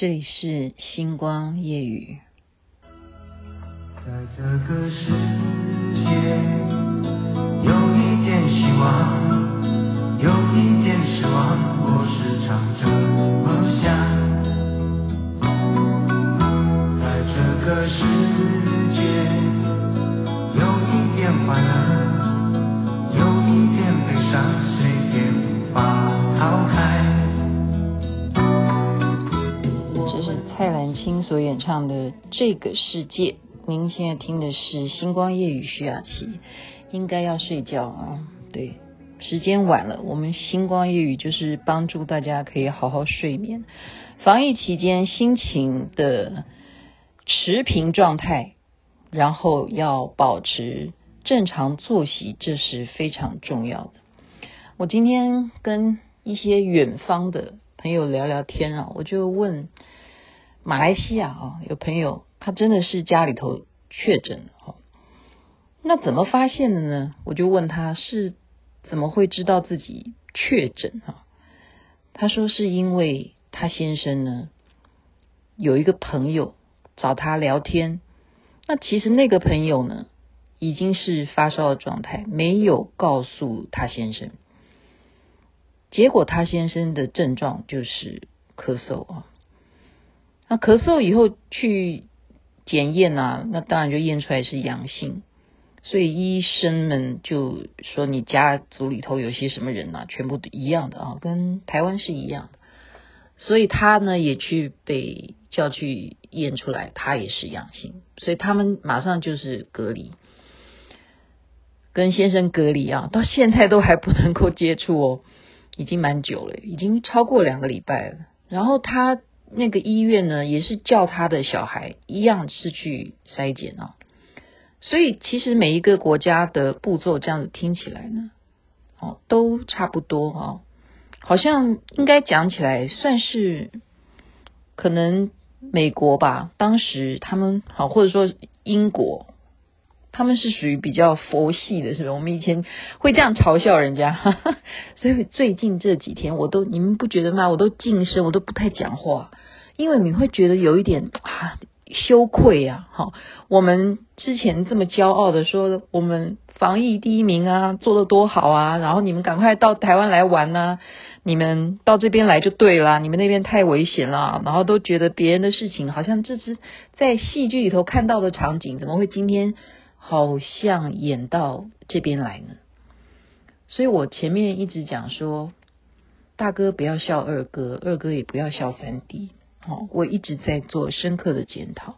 这里是星光夜语。在这个世界有一点希望，有一点失望，我时常这么想。在这个世界有一点快乐，有一点悲伤，谁也无法逃开。这是蔡澜清所演唱的《这个世界》。您现在听的是星光夜语，徐雅琪应该要睡觉啊，对，时间晚了，我们星光夜语就是帮助大家可以好好睡眠。防疫期间心情的持平状态，然后要保持正常作息，这是非常重要的。我今天跟一些远方的朋友聊聊天啊，我就问马来西亚啊，有朋友他真的是家里头确诊了，那怎么发现的呢？我就问他是怎么会知道自己确诊啊？他说是因为他先生呢有一个朋友找他聊天，那其实那个朋友呢已经是发烧的状态，没有告诉他先生，结果他先生的症状就是咳嗽啊。那咳嗽以后去检验啊，那当然就验出来是阳性，所以医生们就说你家族里头有些什么人啊，全部都一样的啊，跟台湾是一样的。所以他呢也去被叫去验出来，他也是阳性，所以他们马上就是隔离，跟先生隔离啊，到现在都还不能够接触哦，已经蛮久了，已经超过2个礼拜了。然后他那个医院呢也是叫他的小孩一样是去筛检啊，所以其实每一个国家的步骤这样子听起来呢，哦，都差不多啊，好像应该讲起来算是可能美国吧，当时他们好，或者说英国，他们是属于比较佛系的，是吧？我们以前会这样嘲笑人家，呵呵，所以最近这几天我都，你们不觉得吗？我都噤声，我都不太讲话，因为你会觉得有一点啊羞愧啊，哦，我们之前这么骄傲的说我们防疫第一名啊，做得多好啊，然后你们赶快到台湾来玩啊，你们到这边来就对啦，你们那边太危险啦，然后都觉得别人的事情好像这是在戏剧里头看到的场景，怎么会今天好像演到这边来呢？所以我前面一直讲说，大哥不要笑二哥，二哥也不要笑三弟，哦，我一直在做深刻的检讨。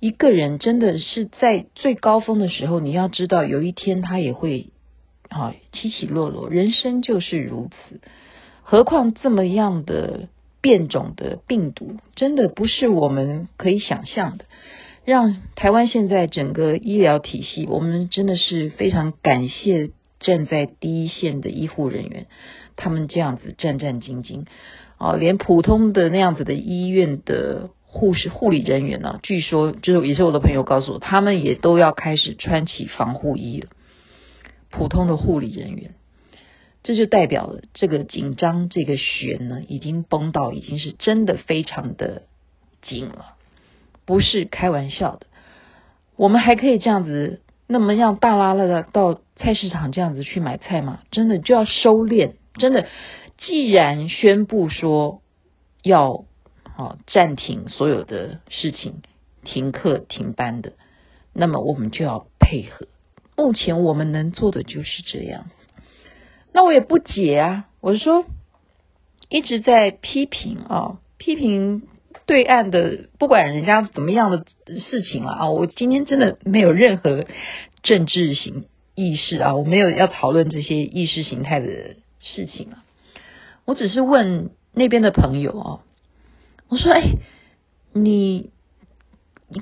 一个人真的是在最高峰的时候，你要知道有一天他也会，哦，起起落落，人生就是如此，何况这么样的变种的病毒，真的不是我们可以想象的。让台湾现在整个医疗体系，我们真的是非常感谢站在第一线的医护人员，他们这样子战战兢兢，哦，连普通的那样子的医院的护士、护理人员呢，据说就是也是我的朋友告诉我，他们也都要开始穿起防护衣了。普通的护理人员，这就代表了这个紧张这个弦呢，已经绷到已经是真的非常的紧了。不是开玩笑的，我们还可以这样子，那么让大拉拉的到菜市场这样子去买菜吗？真的就要收敛，真的，既然宣布说要暂停所有的事情，停课停班的，那么我们就要配合。目前我们能做的就是这样。那我也不解啊，我说一直在批评对岸的，不管人家怎么样的事情啊，我今天真的没有任何政治型意识啊，我没有要讨论这些意识形态的事情啊，我只是问那边的朋友啊，我说你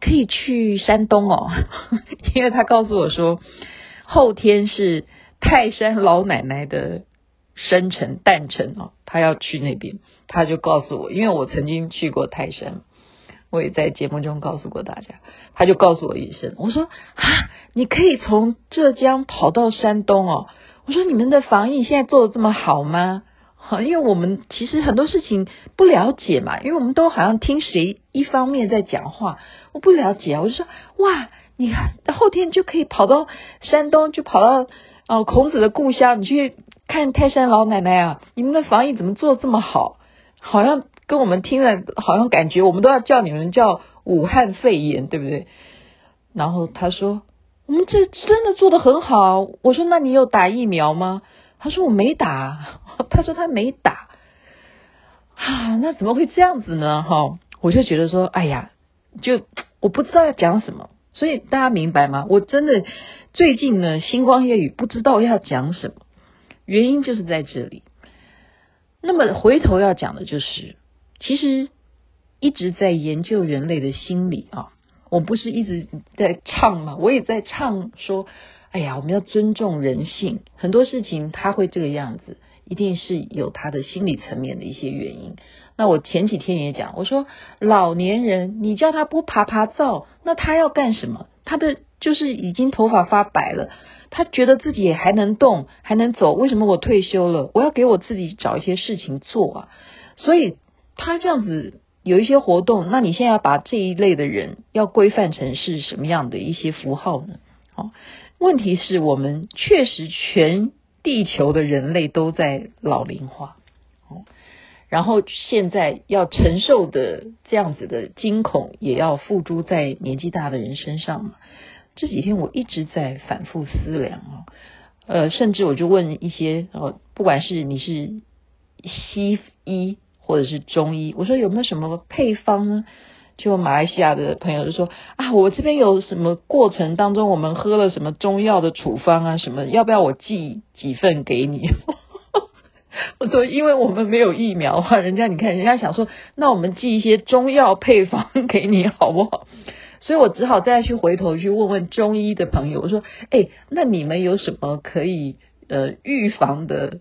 可以去山东哦，因为他告诉我说后天是泰山老奶奶的生辰诞辰哦，他要去那边，他就告诉我，因为我曾经去过泰山，我也在节目中告诉过大家，他就告诉我一声，我说啊，你可以从浙江跑到山东哦，我说你们的防疫现在做的这么好吗？因为我们其实很多事情不了解嘛，因为我们都好像听谁一方面在讲话，我不了解啊，我就说哇，你后天就可以跑到山东，就跑到孔子的故乡，你去看泰山老奶奶啊，你们的防疫怎么做这么好？好像跟我们听了好像感觉我们都要叫你们叫武汉肺炎，对不对？然后他说我们这真的做得很好。我说那你有打疫苗吗？他说我没打，他说他没打啊，那怎么会这样子呢？我就觉得说，哎呀，就我不知道要讲什么，所以大家明白吗？我真的最近呢，星光夜语不知道要讲什么，原因就是在这里。那么回头要讲的就是，其实一直在研究人类的心理啊，我不是一直在唱嘛，我也在唱说。哎呀，我们要尊重人性，很多事情他会这个样子，一定是有他的心理层面的一些原因。那我前几天也讲，我说老年人，你叫他不爬爬灶，那他要干什么？他的就是已经头发发白了，他觉得自己也还能动，还能走，为什么我退休了，我要给我自己找一些事情做啊？所以他这样子有一些活动，那你现在要把这一类的人要规范成是什么样的一些符号呢？问题是我们确实全地球的人类都在老龄化，然后现在要承受的这样子的惊恐也要付诸在年纪大的人身上嘛。这几天我一直在反复思量，甚至我就问一些不管是你是西医或者是中医，我说有没有什么配方呢？就马来西亚的朋友就说啊，我这边有什么过程当中我们喝了什么中药的处方啊什么，要不要我寄几份给你？我说因为我们没有疫苗啊，人家你看人家想说那我们寄一些中药配方给你好不好？所以我只好再去回头去问问中医的朋友，我说哎，那你们有什么可以预防的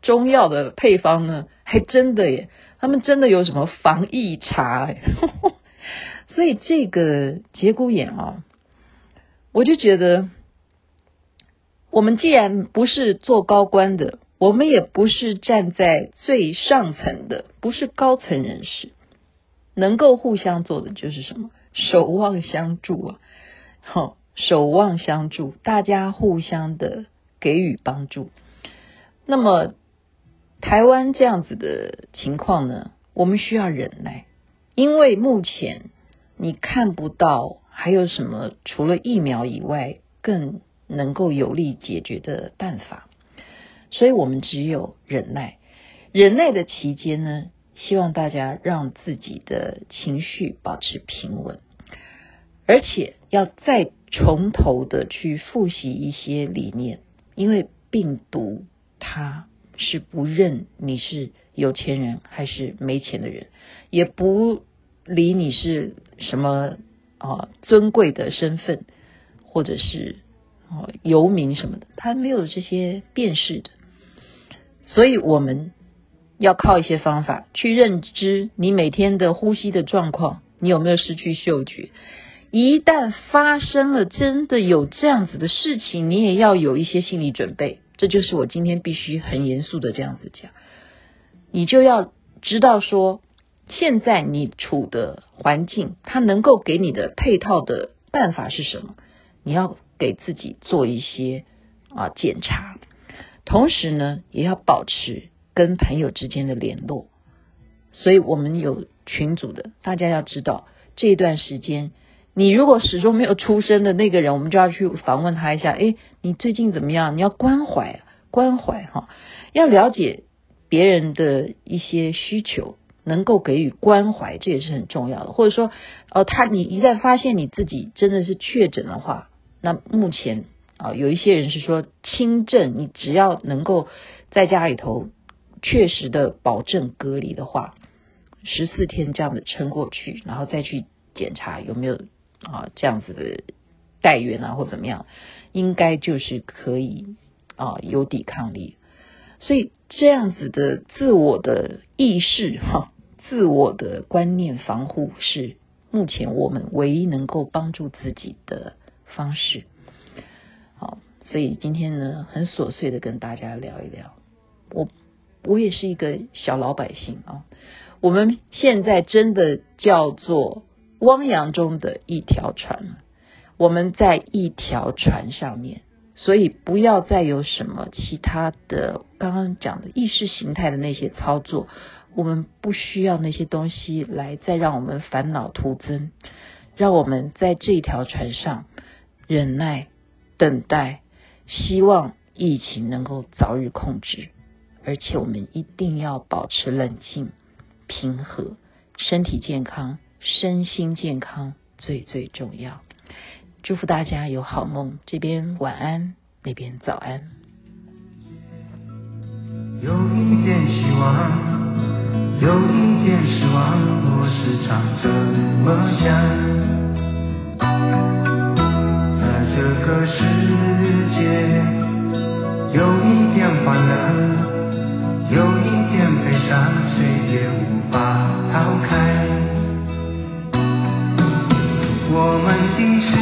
中药的配方呢？还真的耶，他们真的有什么防疫茶耶。所以这个节骨眼啊，我就觉得我们既然不是做高官的，我们也不是站在最上层的，不是高层人士，能够互相做的就是什么？守望相助啊，守望相助，大家互相的给予帮助。那么台湾这样子的情况呢，我们需要忍耐，因为目前你看不到还有什么除了疫苗以外更能够有力解决的办法，所以我们只有忍耐。忍耐的期间呢，希望大家让自己的情绪保持平稳，而且要再从头的去复习一些理念，因为病毒他是不认你是有钱人还是没钱的人，也不理你是什么尊贵的身份或者是游民什么的，他没有这些辨识的。所以我们要靠一些方法去认知你每天的呼吸的状况，你有没有失去嗅觉。一旦发生了真的有这样子的事情，你也要有一些心理准备。这就是我今天必须很严肃的这样子讲，你就要知道说现在你处的环境它能够给你的配套的办法是什么，你要给自己做一些检查，同时呢也要保持跟朋友之间的联络。所以我们有群组的，大家要知道这一段时间你如果始终没有出声的那个人，我们就要去访问他一下，诶，你最近怎么样？你要关怀关怀要了解别人的一些需求，能够给予关怀，这也是很重要的。或者说你一旦发现你自己真的是确诊的话，那目前有一些人是说轻症，你只要能够在家里头确实的保证隔离的话，14天这样的撑过去，然后再去检查有没有这样子的带源啊或怎么样，应该就是可以有抵抗力。所以这样子的自我的意识自我的观念防护是目前我们唯一能够帮助自己的方式。好，所以今天呢很琐碎的跟大家聊一聊，我我也是一个小老百姓啊。我们现在真的叫做汪洋中的一条船，我们在一条船上面，所以不要再有什么其他的刚刚讲的意识形态的那些操作，我们不需要那些东西来再让我们烦恼徒增，让我们在这条船上忍耐等待，希望疫情能够早日控制，而且我们一定要保持冷静平和，身体健康身心健康最最重要。祝福大家有好梦，这边晚安，那边早安。有一点希望，有一点失望，我时常这么想。在这个世界，有一点欢乐，有一点悲伤，谁也无法逃开。我们的世界。